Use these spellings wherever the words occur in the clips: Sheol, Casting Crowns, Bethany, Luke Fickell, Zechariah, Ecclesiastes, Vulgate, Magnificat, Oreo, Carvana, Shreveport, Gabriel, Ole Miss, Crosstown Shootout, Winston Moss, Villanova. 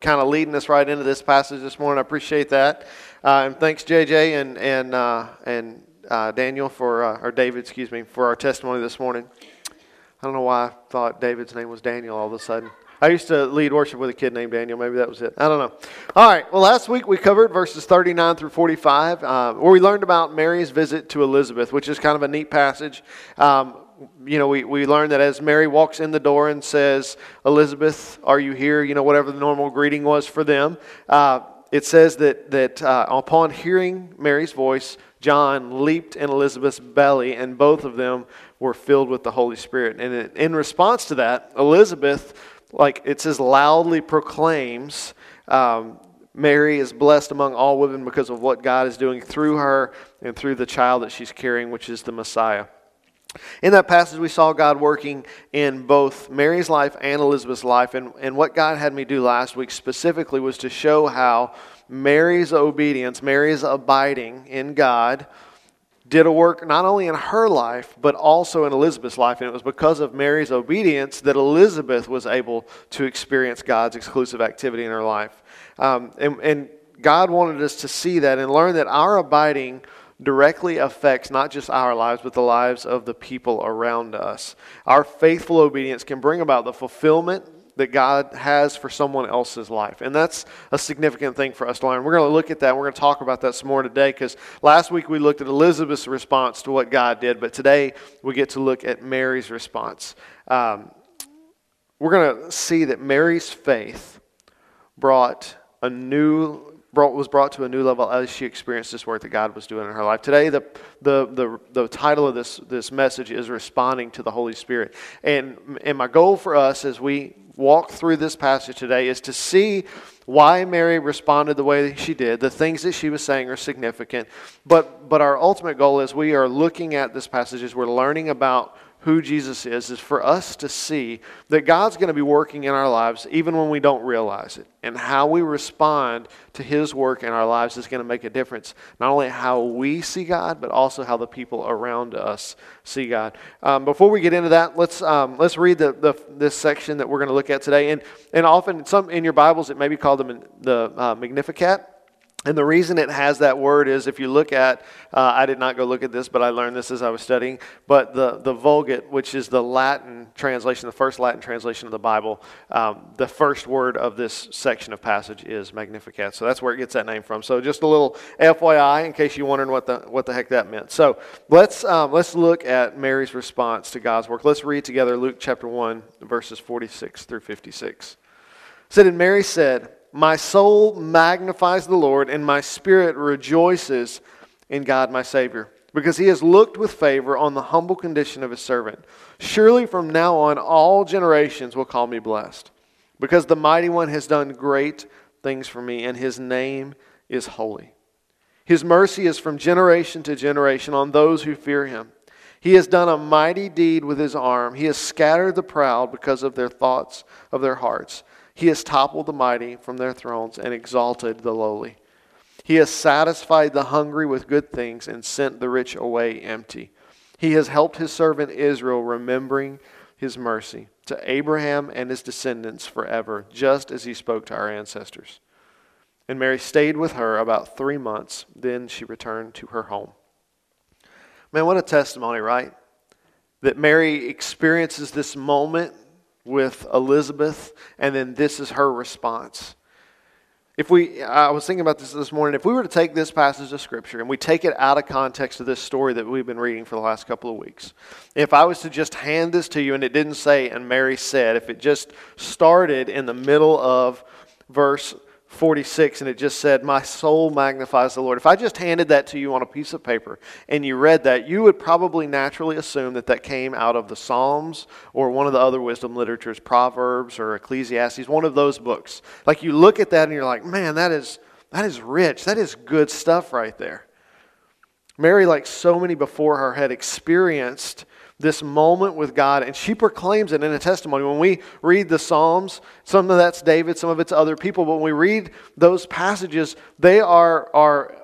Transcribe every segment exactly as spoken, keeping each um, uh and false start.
kind of leading us right into this passage this morning. I appreciate that. Uh, and thanks, J J and and uh, and uh, Daniel for uh, or David, excuse me, for our testimony this morning. I don't know why I thought David's name was Daniel all of a sudden. I used to lead worship with a kid named Daniel. Maybe that was it. I don't know. All right. Well, last week we covered verses thirty-nine through forty-five, uh, where we learned about Mary's visit to Elizabeth, which is kind of a neat passage. Um, you know, we, we learned that as Mary walks in the door and says, "Elizabeth, are you here?" You know, whatever the normal greeting was for them. Uh, it says that, that uh, upon hearing Mary's voice, John leaped in Elizabeth's belly, and both of them were filled with the Holy Spirit. And in response to that, Elizabeth, like it says, loudly proclaims, um, Mary is blessed among all women because of what God is doing through her and through the child that she's carrying, which is the Messiah. In that passage, we saw God working in both Mary's life and Elizabeth's life. And, and what God had me do last week specifically was to show how Mary's obedience, Mary's abiding in God, did a work not only in her life, but also in Elizabeth's life. And it was because of Mary's obedience that Elizabeth was able to experience God's exclusive activity in her life. Um, and, and God wanted us to see that and learn that our abiding directly affects not just our lives, but the lives of the people around us. Our faithful obedience can bring about the fulfillment that God has for someone else's life. And that's a significant thing for us to learn. We're going to look at that. We're going to talk about that some more today, because last week we looked at Elizabeth's response to what God did, but today we get to look at Mary's response. Um, we're going to see that Mary's faith brought a new Brought, was brought to a new level as she experienced this work that God was doing in her life. Today, the the the, the title of this, this message is Responding to the Holy Spirit. And, and my goal for us as we walk through this passage today is to see why Mary responded the way that she did. The things that she was saying are significant. But, but our ultimate goal as we are looking at this passage, as we're learning about who Jesus is, is for us to see that God's going to be working in our lives even when we don't realize it. And how we respond to His work in our lives is going to make a difference, not only how we see God, but also how the people around us see God. Um, before we get into that, let's um, let's read the, the this section that we're going to look at today. And and often some in your Bibles it may be called the the uh, Magnificat. And the reason it has that word is if you look at, uh, I did not go look at this, but I learned this as I was studying, but the, the Vulgate, which is the Latin translation, the first Latin translation of the Bible, um, the first word of this section of passage is Magnificat. So that's where it gets that name from. So just a little F Y I in case you're wondering what the what the heck that meant. So let's, um, let's look at Mary's response to God's work. Let's read together Luke chapter one, verses forty-six through fifty-six. It said, "And Mary said, 'My soul magnifies the Lord, and my spirit rejoices in God my Savior, because He has looked with favor on the humble condition of His servant. Surely from now on all generations will call me blessed, because the Mighty One has done great things for me, and His name is holy. His mercy is from generation to generation on those who fear Him. He has done a mighty deed with His arm. He has scattered the proud because of their thoughts of their hearts. He has toppled the mighty from their thrones and exalted the lowly. He has satisfied the hungry with good things and sent the rich away empty. He has helped His servant Israel, remembering His mercy to Abraham and his descendants forever, just as He spoke to our ancestors.' And Mary stayed with her about three months. Then she returned to her home." Man, what a testimony, right? That Mary experiences this moment with Elizabeth, and then this is her response. If we, I was thinking about this this morning, if we were to take this passage of Scripture and we take it out of context of this story that we've been reading for the last couple of weeks, if I was to just hand this to you and it didn't say, "and Mary said," if it just started in the middle of verse forty-six and it just said, "my soul magnifies the Lord," if I just handed that to you on a piece of paper and you read that, you would probably naturally assume that that came out of the Psalms or one of the other wisdom literatures, Proverbs or Ecclesiastes, one of those books. Like you look at that and you're like, man, that is that is rich. That is good stuff right there. Mary, like so many before her, had experienced this moment with God, and she proclaims it in a testimony. When we read the Psalms, some of that's David, some of it's other people, but when we read those passages, they are, are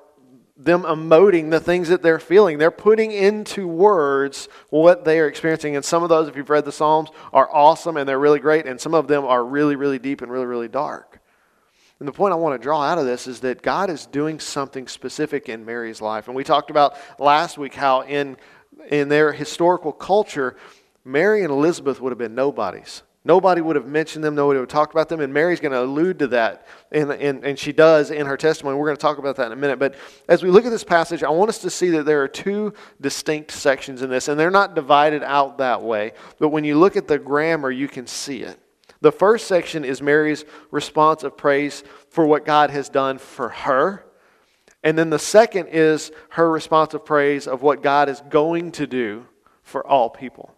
them emoting the things that they're feeling. They're putting into words what they are experiencing, and some of those, if you've read the Psalms, are awesome, and they're really great, and some of them are really, really deep and really, really dark. And the point I want to draw out of this is that God is doing something specific in Mary's life. And we talked about last week how in in their historical culture, Mary and Elizabeth would have been nobodies. Nobody would have mentioned them. Nobody would have talked about them. And Mary's going to allude to that, and, and, and she does in her testimony. We're going to talk about that in a minute. But as we look at this passage, I want us to see that there are two distinct sections in this, and they're not divided out that way. But when you look at the grammar, you can see it. The first section is Mary's response of praise for what God has done for her. And then the second is her response of praise of what God is going to do for all people.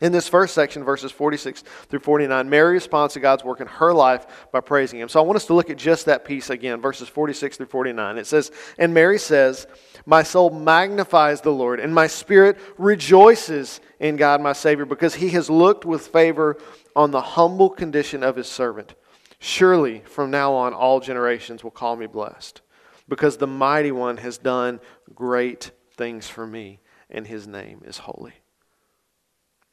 In this first section, verses forty-six through forty-nine, Mary responds to God's work in her life by praising Him. So I want us to look at just that piece again, verses forty-six through forty-nine. It says, "And Mary says, 'My soul magnifies the Lord, and my spirit rejoices in God my Savior, because He has looked with favor on the humble condition of His servant. Surely from now on all generations will call me blessed, because the Mighty One has done great things for me, and His name is holy.'"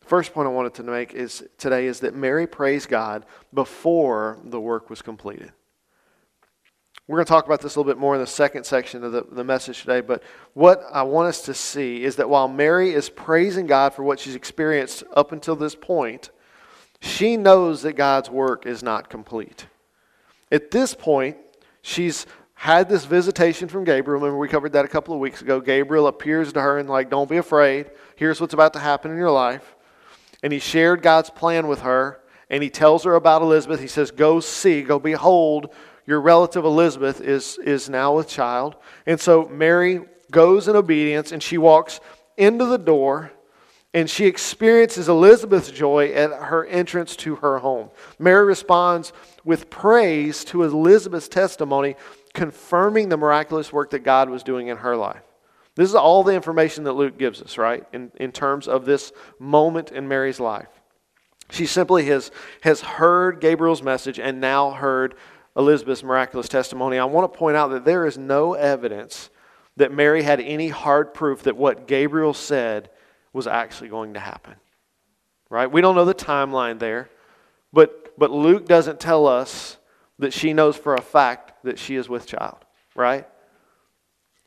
First point I wanted to make is today is that Mary praised God before the work was completed. We're going to talk about this a little bit more in the second section of the, the message today, but what I want us to see is that while Mary is praising God for what she's experienced up until this point, she knows that God's work is not complete. At this point, she's had this visitation from Gabriel. Remember, we covered that a couple of weeks ago. Gabriel appears to her and like, "Don't be afraid. Here's what's about to happen in your life." And he shared God's plan with her, and he tells her about Elizabeth. He says, "Go see, go behold, your relative Elizabeth is, is now with child." And so Mary goes in obedience, and she walks into the door, and she experiences Elizabeth's joy at her entrance to her home. Mary responds with praise to Elizabeth's testimony, confirming the miraculous work that God was doing in her life. This is all the information that Luke gives us, right, in, in terms of this moment in Mary's life. She simply has, has heard Gabriel's message and now heard Elizabeth's miraculous testimony. I want to point out that there is no evidence that Mary had any hard proof that what Gabriel said was actually going to happen, right? We don't know the timeline there, but, but Luke doesn't tell us that she knows for a fact that she is with child, right?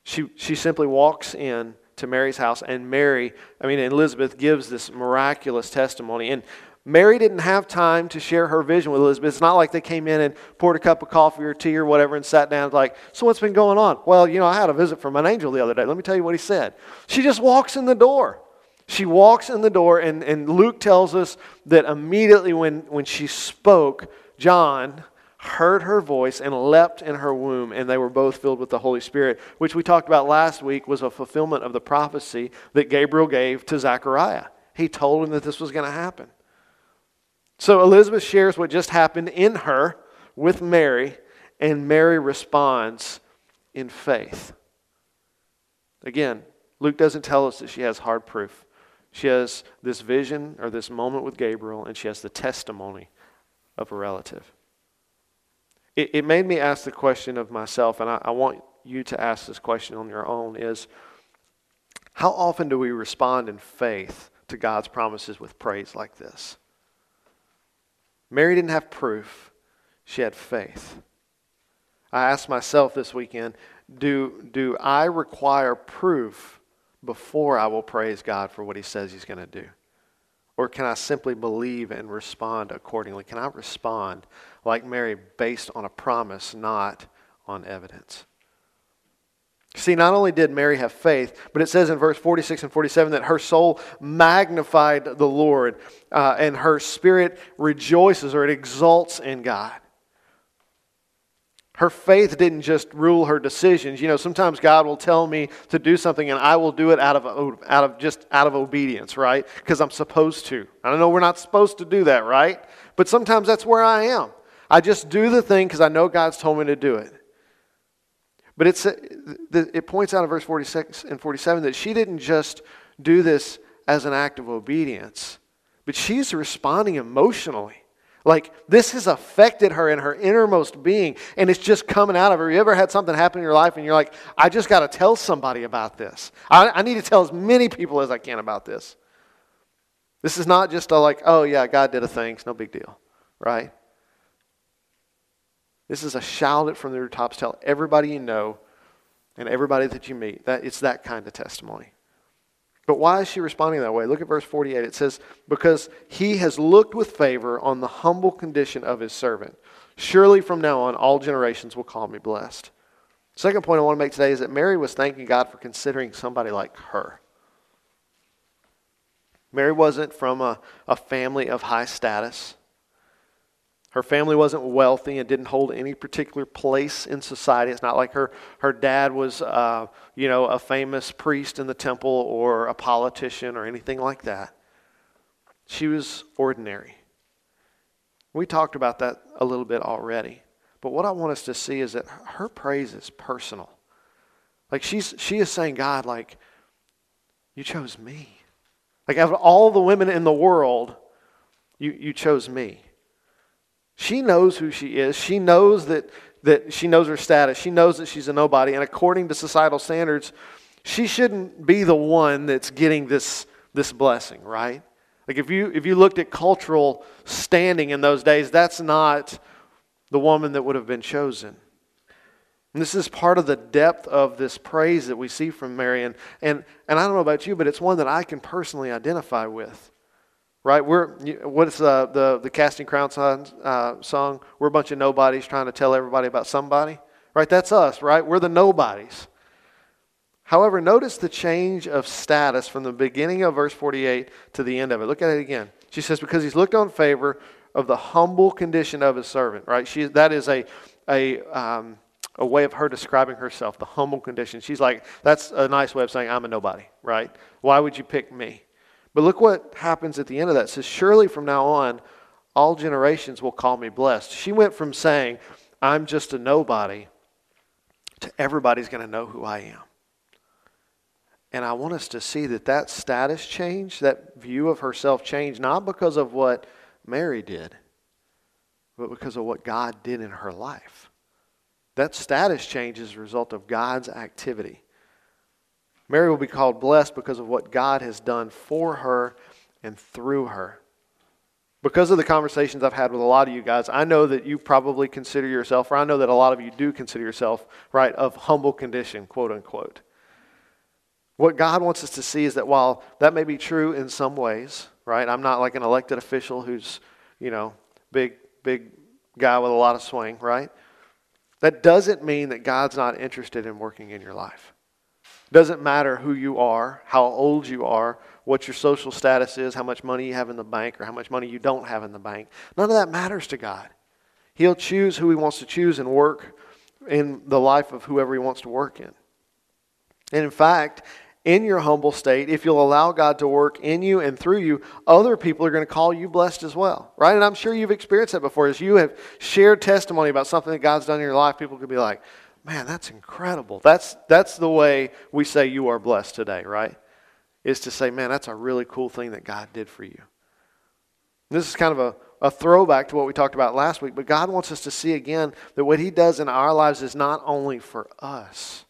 She she simply walks in to Mary's house, and Mary, I mean Elizabeth, gives this miraculous testimony. And Mary didn't have time to share her vision with Elizabeth. It's not like they came in and poured a cup of coffee or tea or whatever and sat down like, "So what's been going on?" "Well, you know, I had a visit from an angel the other day. Let me tell you what he said." She just walks in the door. She walks in the door, and, and Luke tells us that immediately when, when she spoke, John heard her voice and leapt in her womb, and they were both filled with the Holy Spirit, which we talked about last week was a fulfillment of the prophecy that Gabriel gave to Zechariah. He told him that this was going to happen. So Elizabeth shares what just happened in her with Mary, and Mary responds in faith. Again, Luke doesn't tell us that she has hard proof. She has this vision or this moment with Gabriel, and she has the testimony of a relative. It made me ask the question of myself, and I want you to ask this question on your own, is how often do we respond in faith to God's promises with praise like this? Mary didn't have proof. She had faith. I asked myself this weekend, do, do I require proof before I will praise God for what He says He's going to do? Or can I simply believe and respond accordingly? Can I respond like Mary based on a promise, not on evidence? See, not only did Mary have faith, but it says in verse forty-six and forty-seven that her soul magnified the Lord, uh, and her spirit rejoices, or it exalts in God. Her faith didn't just rule her decisions. You know, sometimes God will tell me to do something, and I will do it out of out of just out of obedience, right? Because I'm supposed to. I know we're not supposed to do that, right? But sometimes that's where I am. I just do the thing because I know God's told me to do it. But it's it points out in verse forty-six and forty-seven that she didn't just do this as an act of obedience, but she's responding emotionally. Like, this has affected her in her innermost being, and it's just coming out of her. You ever had something happen in your life, and you're like, I just got to tell somebody about this. I, I need to tell as many people as I can about this. This is not just a like, oh, yeah, God did a thing. It's no big deal, right? This is a shout it from the rooftops. Tell everybody you know and everybody that you meet. That it's that kind of testimony. But why is she responding that way? Look at verse forty-eight. It says, because he has looked with favor on the humble condition of his servant. Surely from now on, all generations will call me blessed. Second point I want to make today is that Mary was thanking God for considering somebody like her. Mary wasn't from a, a family of high status. Her family wasn't wealthy and didn't hold any particular place in society. It's not like her, her dad was uh, you know, a famous priest in the temple or a politician or anything like that. She was ordinary. We talked about that a little bit already. But what I want us to see is that her praise is personal. Like she's she is saying, God, like, you chose me. Like out of all the women in the world, you, you chose me. She knows who she is. She knows that, that she knows her status. She knows that she's a nobody. And according to societal standards, she shouldn't be the one that's getting this, this blessing, right? Like if you if you looked at cultural standing in those days, that's not the woman that would have been chosen. And this is part of the depth of this praise that we see from Mary. And, and, and I don't know about you, but it's one that I can personally identify with. Right, we're what's uh, the the Casting Crowns uh, song? We're a bunch of nobodies trying to tell everybody about somebody. Right, that's us. Right, we're the nobodies. However, notice the change of status from the beginning of verse forty-eight to the end of it. Look at it again. She says, "Because he's looked on favor of the humble condition of his servant." Right, she that is a a um, a way of her describing herself, the humble condition. She's like, that's a nice way of saying I'm a nobody. Right? Why would you pick me? But look what happens at the end of that. It says, surely from now on, all generations will call me blessed. She went from saying, I'm just a nobody, to everybody's going to know who I am. And I want us to see that that status change, that view of herself changed, not because of what Mary did, but because of what God did in her life. That status change is a result of God's activity. Mary will be called blessed because of what God has done for her and through her. Because of the conversations I've had with a lot of you guys, I know that you probably consider yourself, or I know that a lot of you do consider yourself, right, of humble condition, quote unquote. What God wants us to see is that while that may be true in some ways, right, I'm not like an elected official who's, you know, big, big guy with a lot of swing, right? That doesn't mean that God's not interested in working in your life. Doesn't matter who you are, how old you are, what your social status is, how much money you have in the bank or how much money you don't have in the bank. None of that matters to God. He'll choose who he wants to choose and work in the life of whoever he wants to work in. And in fact, in your humble state, if you'll allow God to work in you and through you, other people are going to call you blessed as well, right? And I'm sure you've experienced that before. As you have shared testimony about something that God's done in your life, people could be like, man, that's incredible. That's that's the way we say you are blessed today, right? Is to say, man, that's a really cool thing that God did for you. And this is kind of a, a throwback to what we talked about last week, but God wants us to see again that what he does in our lives is not only for us.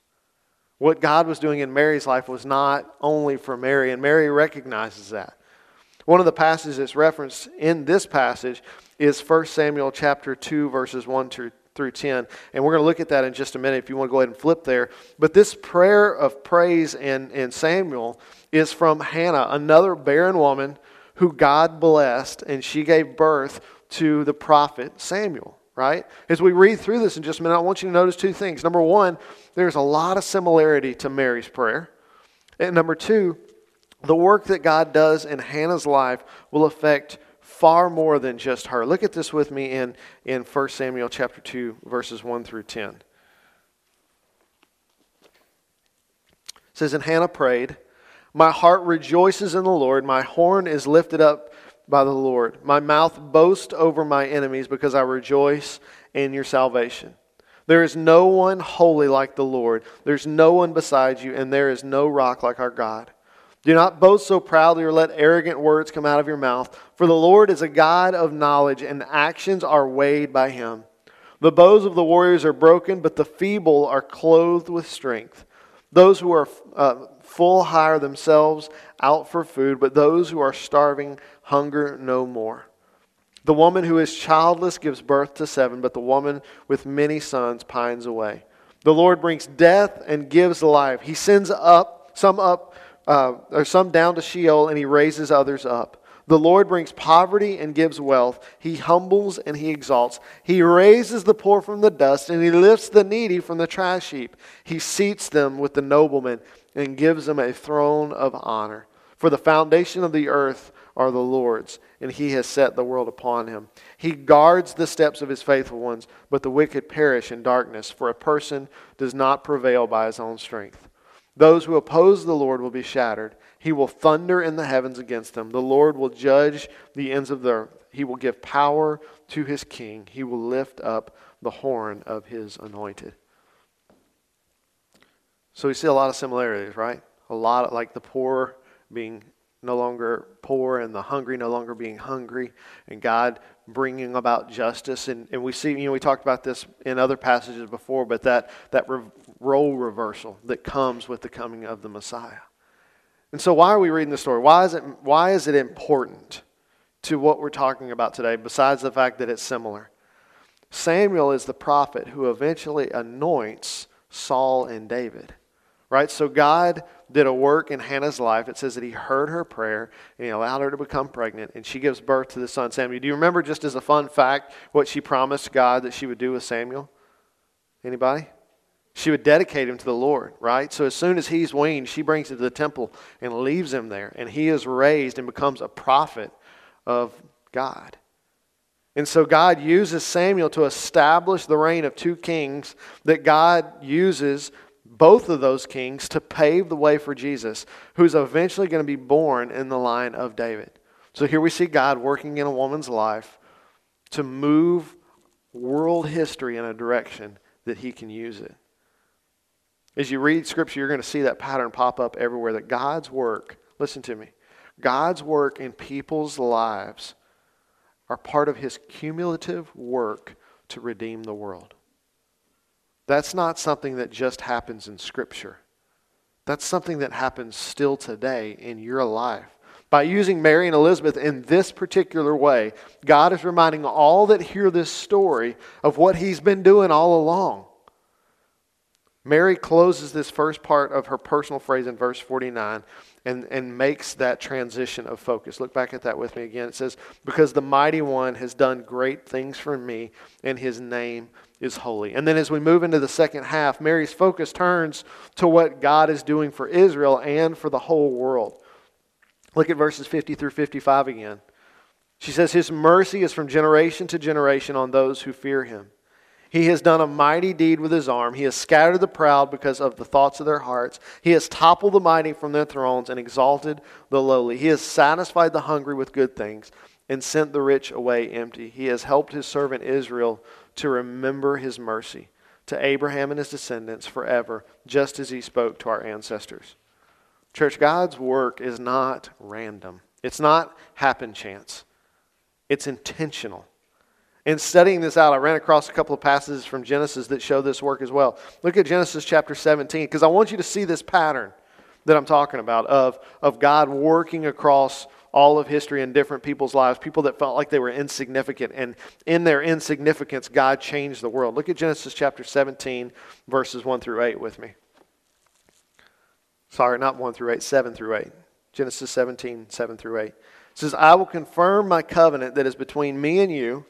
What God was doing in Mary's life was not only for Mary, and Mary recognizes that. One of the passages that's referenced in this passage is First Samuel chapter two, verses one through ten, and we're going to look at that in just a minute if you want to go ahead and flip there. But this prayer of praise in, in Samuel is from Hannah, another barren woman who God blessed, and she gave birth to the prophet Samuel, right? As we read through this in just a minute, I want you to notice two things. Number one, there's a lot of similarity to Mary's prayer. And number two, the work that God does in Hannah's life will affect far more than just her. Look at this with me in, in First Samuel chapter two, verses one through ten. It says, and Hannah prayed, my heart rejoices in the Lord. My horn is lifted up by the Lord. My mouth boasts over my enemies because I rejoice in your salvation. There is no one holy like the Lord. There's no one beside you, and there is no rock like our God. Do not boast so proudly or let arrogant words come out of your mouth. For the Lord is a God of knowledge, and actions are weighed by him. The bows of the warriors are broken, but the feeble are clothed with strength. Those who are uh, full hire themselves out for food, but those who are starving hunger no more. The woman who is childless gives birth to seven, but the woman with many sons pines away. The Lord brings death and gives life. He sends up some up uh, or some down to Sheol, and he raises others up. The Lord brings poverty and gives wealth. He humbles and he exalts. He raises the poor from the dust, and he lifts the needy from the trash heap. He seats them with the noblemen and gives them a throne of honor. For the foundation of the earth are the Lord's, and he has set the world upon him. He guards the steps of his faithful ones, but the wicked perish in darkness, for a person does not prevail by his own strength. Those who oppose the Lord will be shattered. He will thunder in the heavens against them. The Lord will judge the ends of the earth. He will give power to his king. He will lift up the horn of his anointed. So we see a lot of similarities, right? A lot of, like the poor being no longer poor and the hungry no longer being hungry, and God bringing about justice. And, and we see, you know, we talked about this in other passages before, but that, that re- role reversal that comes with the coming of the Messiah. And so why are we reading this story? Why is it, why is it important to what we're talking about today, besides the fact that it's similar? Samuel is the prophet who eventually anoints Saul and David, right? So God did a work in Hannah's life. It says that he heard her prayer and he allowed her to become pregnant, and she gives birth to the son Samuel. Do you remember, just as a fun fact, what she promised God that she would do with Samuel? Anybody? She would dedicate him to the Lord, right? So as soon as he's weaned, she brings him to the temple and leaves him there. And he is raised and becomes a prophet of God. And so God uses Samuel to establish the reign of two kings, that God uses both of those kings to pave the way for Jesus, who's eventually going to be born in the line of David. So here we see God working in a woman's life to move world history in a direction that he can use it. As you read Scripture, you're going to see that pattern pop up everywhere, that God's work, listen to me, God's work in people's lives are part of his cumulative work to redeem the world. That's not something that just happens in Scripture. That's something that happens still today in your life. By using Mary and Elizabeth in this particular way, God is reminding all that hear this story of what he's been doing all along. Mary closes this first part of her personal phrase in verse forty-nine and, and makes that transition of focus. Look back at that with me again. It says, because the mighty one has done great things for me, and his name is holy. And then as we move into the second half, Mary's focus turns to what God is doing for Israel and for the whole world. Look at verses fifty through fifty-five again. She says, his mercy is from generation to generation on those who fear him. He has done a mighty deed with his arm. He has scattered the proud because of the thoughts of their hearts. He has toppled the mighty from their thrones and exalted the lowly. He has satisfied the hungry with good things and sent the rich away empty. He has helped his servant Israel to remember his mercy to Abraham and his descendants forever, just as he spoke to our ancestors. Church, God's work is not random. It's not happen chance. It's intentional. In studying this out, I ran across a couple of passages from Genesis that show this work as well. Look at Genesis chapter seventeen, because I want you to see this pattern that I'm talking about of, of God working across all of history in different people's lives, people that felt like they were insignificant, and in their insignificance, God changed the world. Look at Genesis chapter seventeen, verses one through eight with me. Sorry, not one through eight, seven through eight. Genesis seventeen, seven through eight. It says, I will confirm my covenant that is between me and you,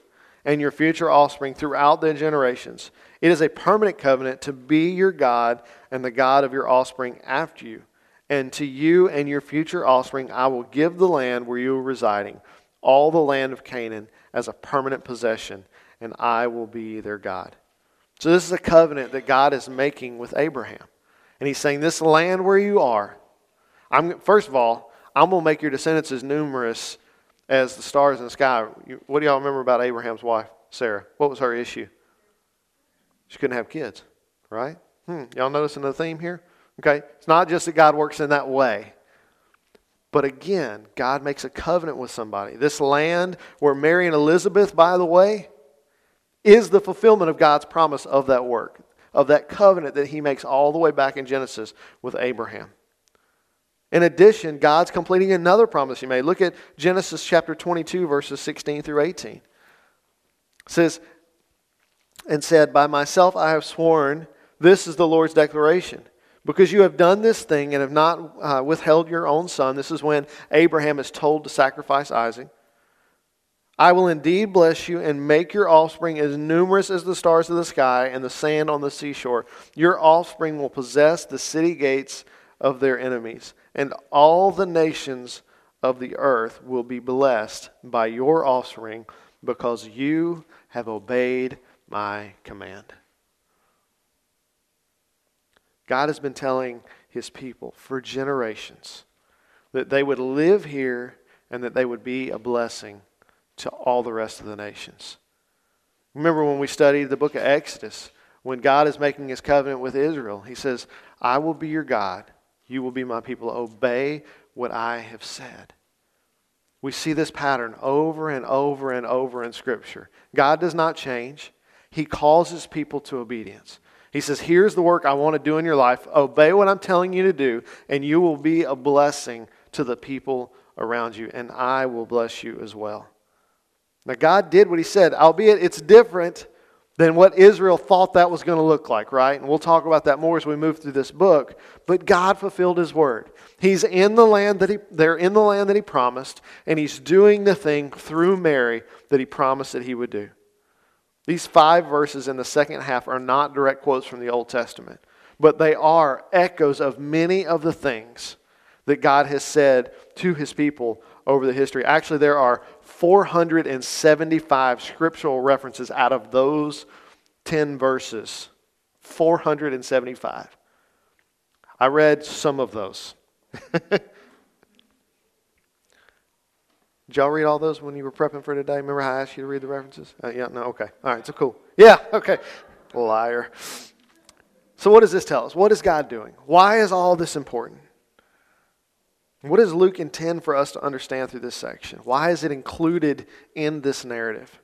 and your future offspring throughout their generations. It is a permanent covenant to be your God and the God of your offspring after you. And to you and your future offspring I will give the land where you are residing, all the land of Canaan, as a permanent possession, and I will be their God. So this is a covenant that God is making with Abraham. And he's saying, this land where you are, I'm first of all, I'm going to make your descendants as numerous as the stars in the sky. What do y'all remember about Abraham's wife, Sarah? What was her issue? She couldn't have kids, right? Hmm. Y'all noticing the theme here? Okay. It's not just that God works in that way. But again, God makes a covenant with somebody. This land where Mary and Elizabeth, by the way, is the fulfillment of God's promise of that work, of that covenant that he makes all the way back in Genesis with Abraham. In addition, God's completing another promise He made. Look at Genesis chapter twenty-two, verses sixteen through eighteen. It says, and said, by myself I have sworn, this is the Lord's declaration. Because you have done this thing and have not uh, withheld your own son. This is when Abraham is told to sacrifice Isaac. I will indeed bless you and make your offspring as numerous as the stars of the sky and the sand on the seashore. Your offspring will possess the city gates of their enemies, and all the nations of the earth will be blessed by your offspring because you have obeyed my command. God has been telling His people for generations that they would live here and that they would be a blessing to all the rest of the nations. Remember when we studied the book of Exodus, when God is making His covenant with Israel, He says, I will be your God, you will be my people, obey what I have said. We see this pattern over and over and over in Scripture. God does not change. He calls His people to obedience. He says, here's the work I want to do in your life. Obey what I'm telling you to do, and you will be a blessing to the people around you, and I will bless you as well. Now, God did what He said, albeit it's different than what Israel thought that was going to look like, right? And we'll talk about that more as we move through this book. But God fulfilled His word. He's in the land that he, they're in the land that He promised, and He's doing the thing through Mary that He promised that He would do. These five verses in the second half are not direct quotes from the Old Testament, but they are echoes of many of the things that God has said to His people over the history. Actually, there are four hundred seventy-five scriptural references out of those ten verses. four hundred seventy-five. I read some of those. Did y'all read all those when you were prepping for today? Remember how I asked you to read the references? Uh, yeah, no, okay. All right, so cool. Yeah, okay. Liar. So what does this tell us? What is God doing? Why is all this important? What does Luke intend for us to understand through this section? Why is it included in this narrative?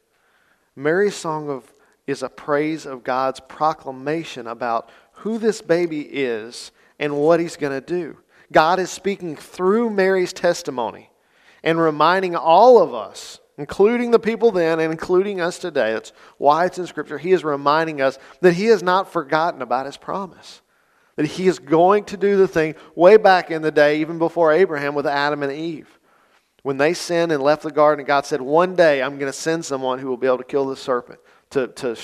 Mary's song of, is a praise of God's proclamation about who this baby is and what He's going to do. God is speaking through Mary's testimony and reminding all of us, including the people then and including us today. That's why it's in Scripture. He is reminding us that He has not forgotten about His promise. That He is going to do the thing way back in the day, even before Abraham with Adam and Eve. When they sinned and left the garden, God said, one day I'm going to send someone who will be able to kill the serpent. To, to,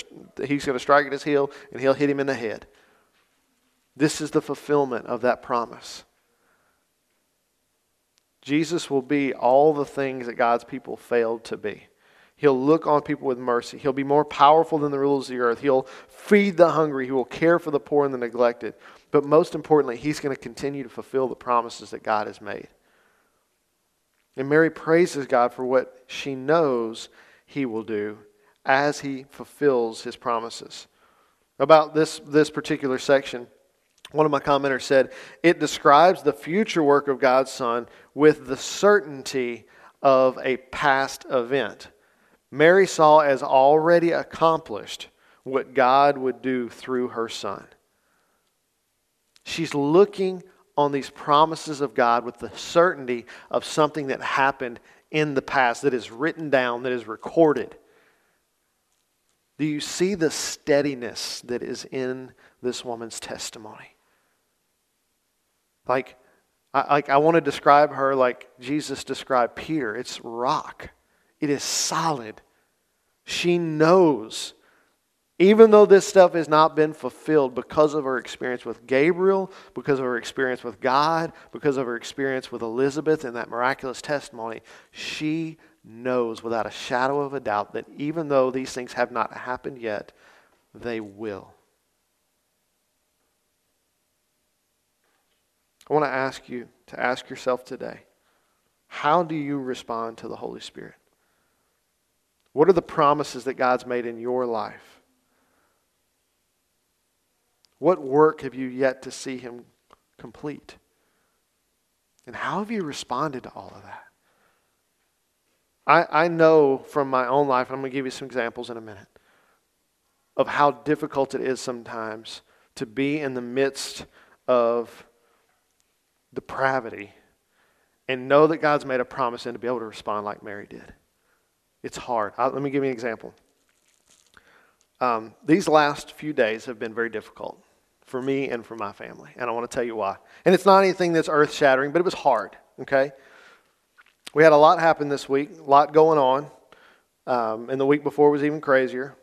he's going to strike at his heel and he'll hit him in the head. This is the fulfillment of that promise. Jesus will be all the things that God's people failed to be. He'll look on people with mercy. He'll be more powerful than the rulers of the earth. He'll feed the hungry. He will care for the poor and the neglected. But most importantly, He's going to continue to fulfill the promises that God has made. And Mary praises God for what she knows He will do as He fulfills His promises. About this, this particular section, one of my commenters said, it describes the future work of God's Son with the certainty of a past event. Mary saw as already accomplished what God would do through her Son. She's looking on these promises of God with the certainty of something that happened in the past, that is written down, that is recorded. Do you see the steadiness that is in this woman's testimony? Like, I, like I want to describe her like Jesus described Peter. It's rock. It is solid. She knows, even though this stuff has not been fulfilled because of her experience with Gabriel, because of her experience with God, because of her experience with Elizabeth and that miraculous testimony, she knows without a shadow of a doubt that even though these things have not happened yet, they will. I want to ask you to ask yourself today, how do you respond to the Holy Spirit? What are the promises that God's made in your life? What work have you yet to see Him complete? And how have you responded to all of that? I, I know from my own life, and I'm going to give you some examples in a minute, of how difficult it is sometimes to be in the midst of depravity and know that God's made a promise and to be able to respond like Mary did. It's hard. I, let me give you an example. Um, these last few days have been very difficult for me and for my family, and I want to tell you why. And it's not anything that's earth-shattering, but it was hard, okay? We had a lot happen this week, a lot going on, um, and the week before was even crazier.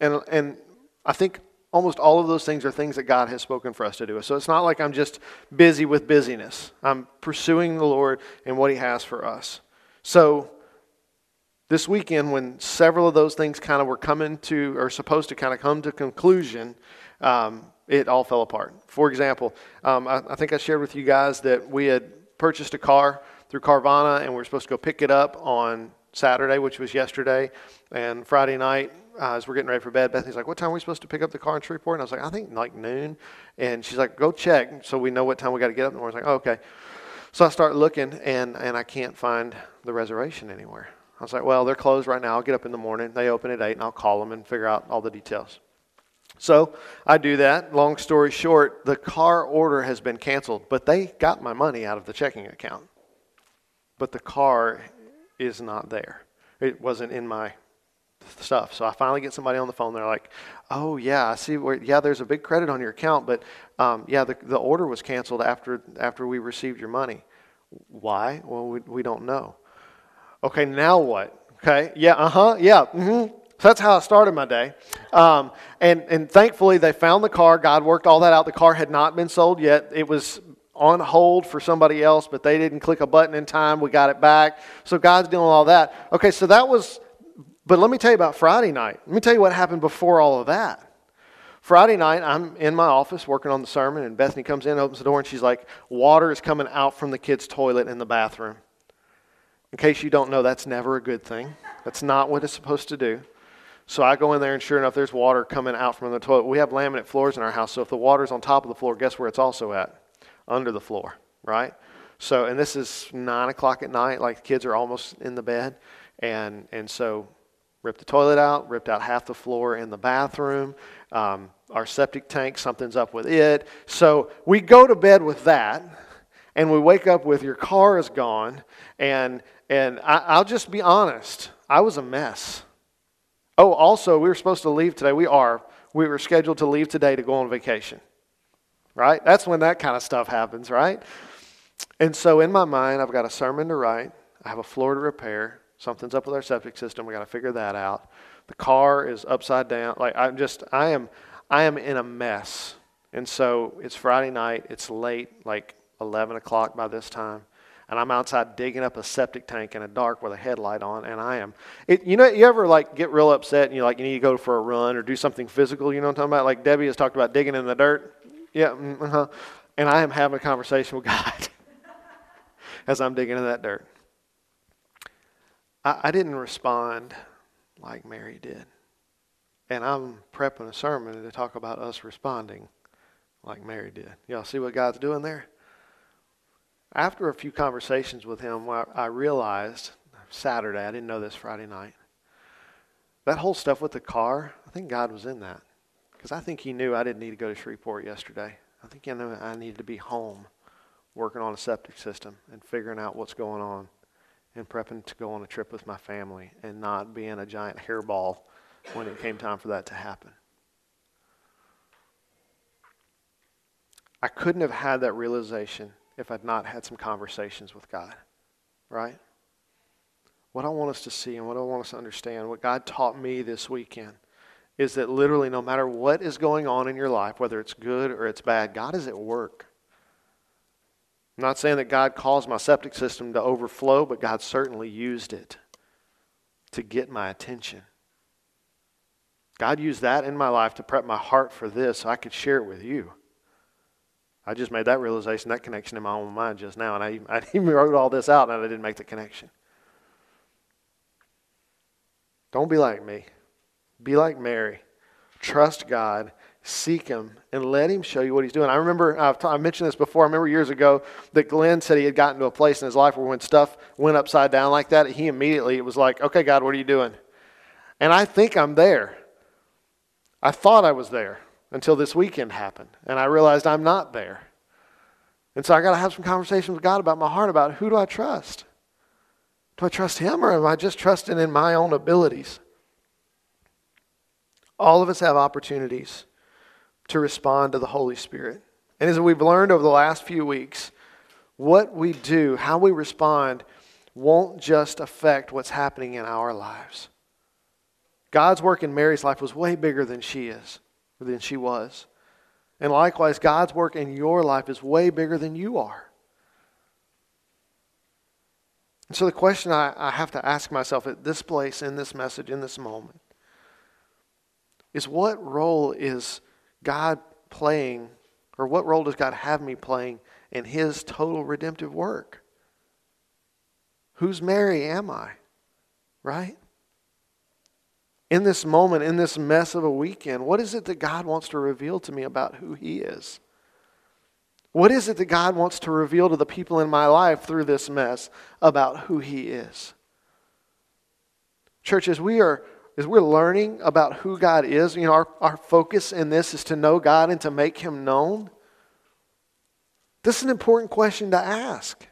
And and I think almost all of those things are things that God has spoken for us to do. So it's not like I'm just busy with busyness. I'm pursuing the Lord and what He has for us. So this weekend, when several of those things kind of were coming to, or supposed to kind of come to conclusion, um, it all fell apart. For example, um, I, I think I shared with you guys that we had purchased a car through Carvana, and we were supposed to go pick it up on Saturday, which was yesterday, and Friday night, Uh, as we're getting ready for bed, Bethany's like, what time are we supposed to pick up the car in Shreveport? And I was like, I think like noon. And she's like, go check. So we know what time we got to get up. And I was like, oh, okay. So I start looking, and, and I can't find the reservation anywhere. I was like, well, they're closed right now. I'll get up in the morning. They open at eight, and I'll call them and figure out all the details. So I do that. Long story short, the car order has been canceled, but they got my money out of the checking account. But the car is not there. It wasn't in my stuff. So I finally get somebody on the phone. They're like, oh yeah, I see where, yeah, there's a big credit on your account, but um, yeah, the, the order was canceled after, after we received your money. Why? Well, we, we don't know. Okay. Now what? Okay. Yeah. Uh-huh. Yeah. Mm-hmm. So that's how I started my day. Um, and, and thankfully they found the car. God worked all that out. The car had not been sold yet. It was on hold for somebody else, but they didn't click a button in time. We got it back. So God's doing all that. Okay. So that was, But let me tell you about Friday night. Let me tell you what happened before all of that. Friday night, I'm in my office working on the sermon, and Bethany comes in, opens the door, and she's like, water is coming out from the kids' toilet in the bathroom. In case you don't know, that's never a good thing. That's not what it's supposed to do. So I go in there, and sure enough, there's water coming out from the toilet. We have laminate floors in our house, so if the water's on top of the floor, guess where it's also at? Under the floor, right? So, and this is nine o'clock at night, like the kids are almost in the bed, and and so... ripped the toilet out, ripped out half the floor in the bathroom. Um, our septic tank, something's up with it. So we go to bed with that, and we wake up with your car is gone. And and I, I'll just be honest, I was a mess. Oh, also, we were supposed to leave today. We are. We were scheduled to leave today to go on vacation, right? That's when that kind of stuff happens, right? And so in my mind, I've got a sermon to write. I have a floor to repair. Something's up with our septic system. We got to figure that out. The car is upside down. Like I'm just, I am, I am in a mess. And so it's Friday night. It's late, like eleven o'clock by this time, and I'm outside digging up a septic tank in the dark with a headlight on. And I am, it, you know, you ever like get real upset and you like you need to go for a run or do something physical. You know what I'm talking about? Like Debbie has talked about digging in the dirt. Yeah, uh-huh. And I am having a conversation with God as I'm digging in that dirt. I didn't respond like Mary did. And I'm prepping a sermon to talk about us responding like Mary did. Y'all see what God's doing there? After a few conversations with him, I realized Saturday, I didn't know this Friday night, that whole stuff with the car, I think God was in that. Because I think he knew I didn't need to go to Shreveport yesterday. I think he knew I needed to be home working on a septic system and figuring out what's going on, and prepping to go on a trip with my family and not being a giant hairball when it came time for that to happen. I couldn't have had that realization if I'd not had some conversations with God, right? What I want us to see and what I want us to understand, what God taught me this weekend, is that literally no matter what is going on in your life, whether it's good or it's bad, God is at work. I'm not saying that God caused my septic system to overflow, but God certainly used it to get my attention. God used that in my life to prep my heart for this so I could share it with you. I just made that realization, that connection in my own mind just now, and I, I even wrote all this out and I didn't make the connection. Don't be like me. Be like Mary. Trust God. Seek him and let him show you what he's doing. I remember, I've t- I mentioned this before, I remember years ago that Glenn said he had gotten to a place in his life where when stuff went upside down like that, he immediately, it was like, okay, God, what are you doing? And I think I'm there. I thought I was there until this weekend happened, and I realized I'm not there. And so I got to have some conversations with God about my heart, about who do I trust? Do I trust him, or am I just trusting in my own abilities? All of us have opportunities to respond to the Holy Spirit. And as we've learned over the last few weeks, what we do, how we respond, won't just affect what's happening in our lives. God's work in Mary's life was way bigger than she is, than she was. And likewise, God's work in your life is way bigger than you are. And so the question I, I have to ask myself at this place, in this message, in this moment, is what role is God playing, or what role does God have me playing in his total redemptive work? Whose Mary am I, right? In this moment, in this mess of a weekend, what is it that God wants to reveal to me about who he is? What is it that God wants to reveal to the people in my life through this mess about who he is? Church, as we are, as we're learning about who God is, you know, our, our focus in this is to know God and to make him known. This is an important question to ask.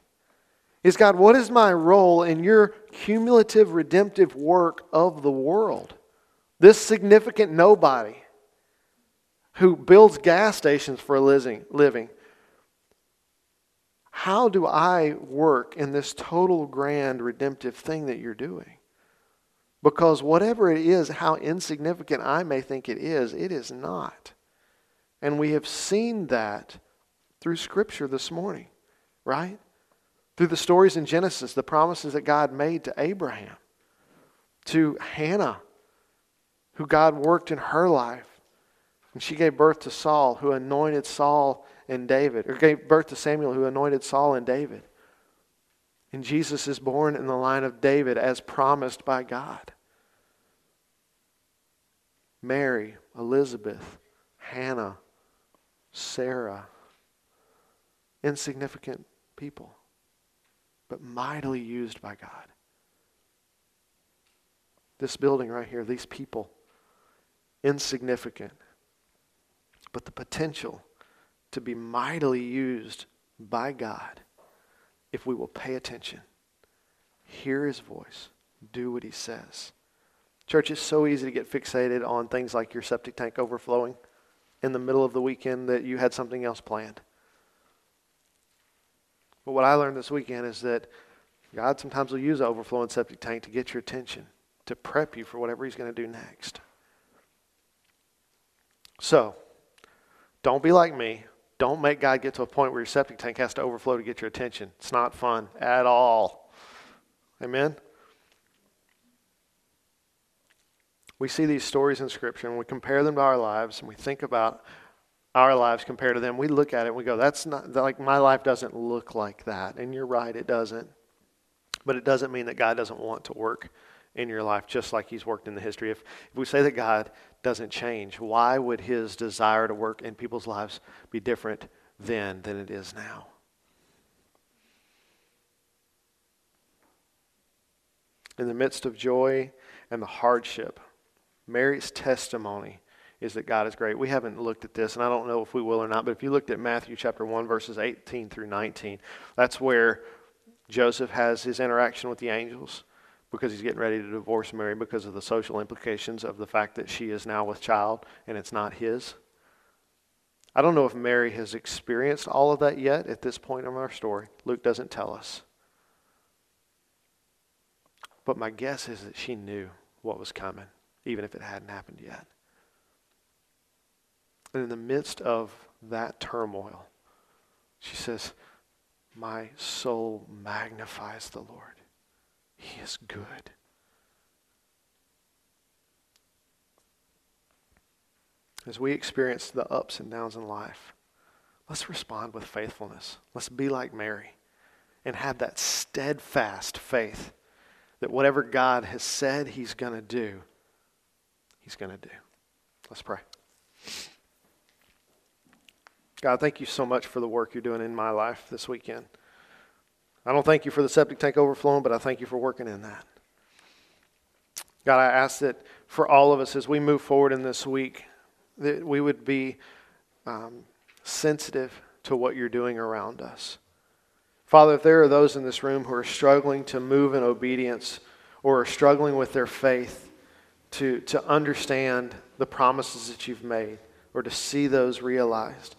Is God, what is my role in your cumulative redemptive work of the world? This significant nobody who builds gas stations for a living. How do I work in this total grand redemptive thing that you're doing? Because whatever it is, how insignificant I may think it is, it is not. And we have seen that through Scripture this morning, right? Through the stories in Genesis, the promises that God made to Abraham, to Hannah, who God worked in her life. And she gave birth to Saul, who anointed Saul and David, or gave birth to Samuel, who anointed Saul and David. And Jesus is born in the line of David as promised by God. Mary, Elizabeth, Hannah, Sarah, insignificant people, but mightily used by God. This building right here, these people, insignificant, but the potential to be mightily used by God if we will pay attention, hear his voice, do what he says. Church, it's so easy to get fixated on things like your septic tank overflowing in the middle of the weekend that you had something else planned. But what I learned this weekend is that God sometimes will use an overflowing septic tank to get your attention, to prep you for whatever he's going to do next. So, don't be like me. Don't make God get to a point where your septic tank has to overflow to get your attention. It's not fun at all. Amen? We see these stories in Scripture, and we compare them to our lives, and we think about our lives compared to them. We look at it and we go, that's not, like, my life doesn't look like that. And you're right, it doesn't. But it doesn't mean that God doesn't want to work in your life, just like he's worked in the history. If, if we say that God doesn't change, why would his desire to work in people's lives be different then than it is now? In the midst of joy and the hardship, Mary's testimony is that God is great. We haven't looked at this, and I don't know if we will or not, but if you looked at Matthew chapter one, verses eighteen through nineteen, that's where Joseph has his interaction with the angels because he's getting ready to divorce Mary because of the social implications of the fact that she is now with child and it's not his. I don't know if Mary has experienced all of that yet at this point in our story. Luke doesn't tell us. But my guess is that she knew what was coming, even if it hadn't happened yet. And in the midst of that turmoil, she says, "My soul magnifies the Lord. He is good." As we experience the ups and downs in life, let's respond with faithfulness. Let's be like Mary and have that steadfast faith that whatever God has said he's going to do, he's going to do. Let's pray. God, thank you so much for the work you're doing in my life this weekend. I don't thank you for the septic tank overflowing, but I thank you for working in that. God, I ask that for all of us as we move forward in this week, that we would be um, sensitive to what you're doing around us. Father, if there are those in this room who are struggling to move in obedience or are struggling with their faith to, to understand the promises that you've made or to see those realized,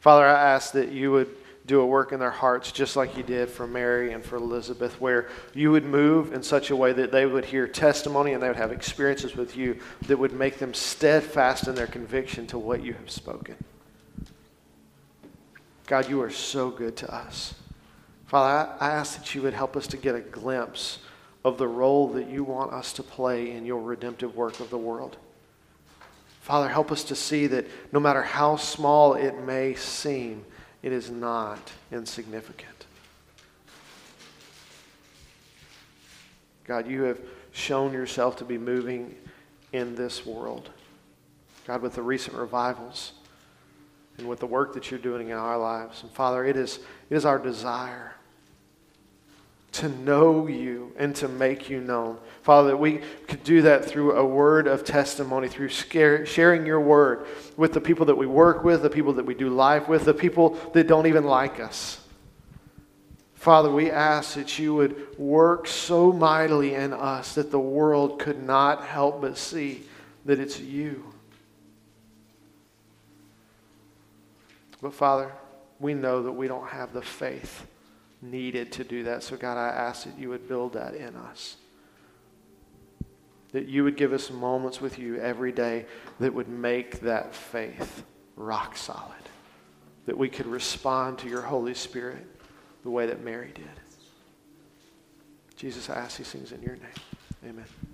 Father, I ask that you would do a work in their hearts just like you did for Mary and for Elizabeth, where you would move in such a way that they would hear testimony and they would have experiences with you that would make them steadfast in their conviction to what you have spoken. God, you are so good to us. Father, I ask that you would help us to get a glimpse of the role that you want us to play in your redemptive work of the world. Father, help us to see that no matter how small it may seem, it is not insignificant. God, you have shown yourself to be moving in this world. God, with the recent revivals and with the work that you're doing in our lives. And Father, it is, it is our desire to know you and to make you known. Father, that we could do that through a word of testimony, through sharing your word with the people that we work with, the people that we do life with, the people that don't even like us. Father, we ask that you would work so mightily in us that the world could not help but see that it's you. But Father, we know that we don't have the faith needed to do that. So God, I ask that you would build that in us. That you would give us moments with you every day that would make that faith rock solid. That we could respond to your Holy Spirit the way that Mary did. Jesus, I ask these things in your name. Amen.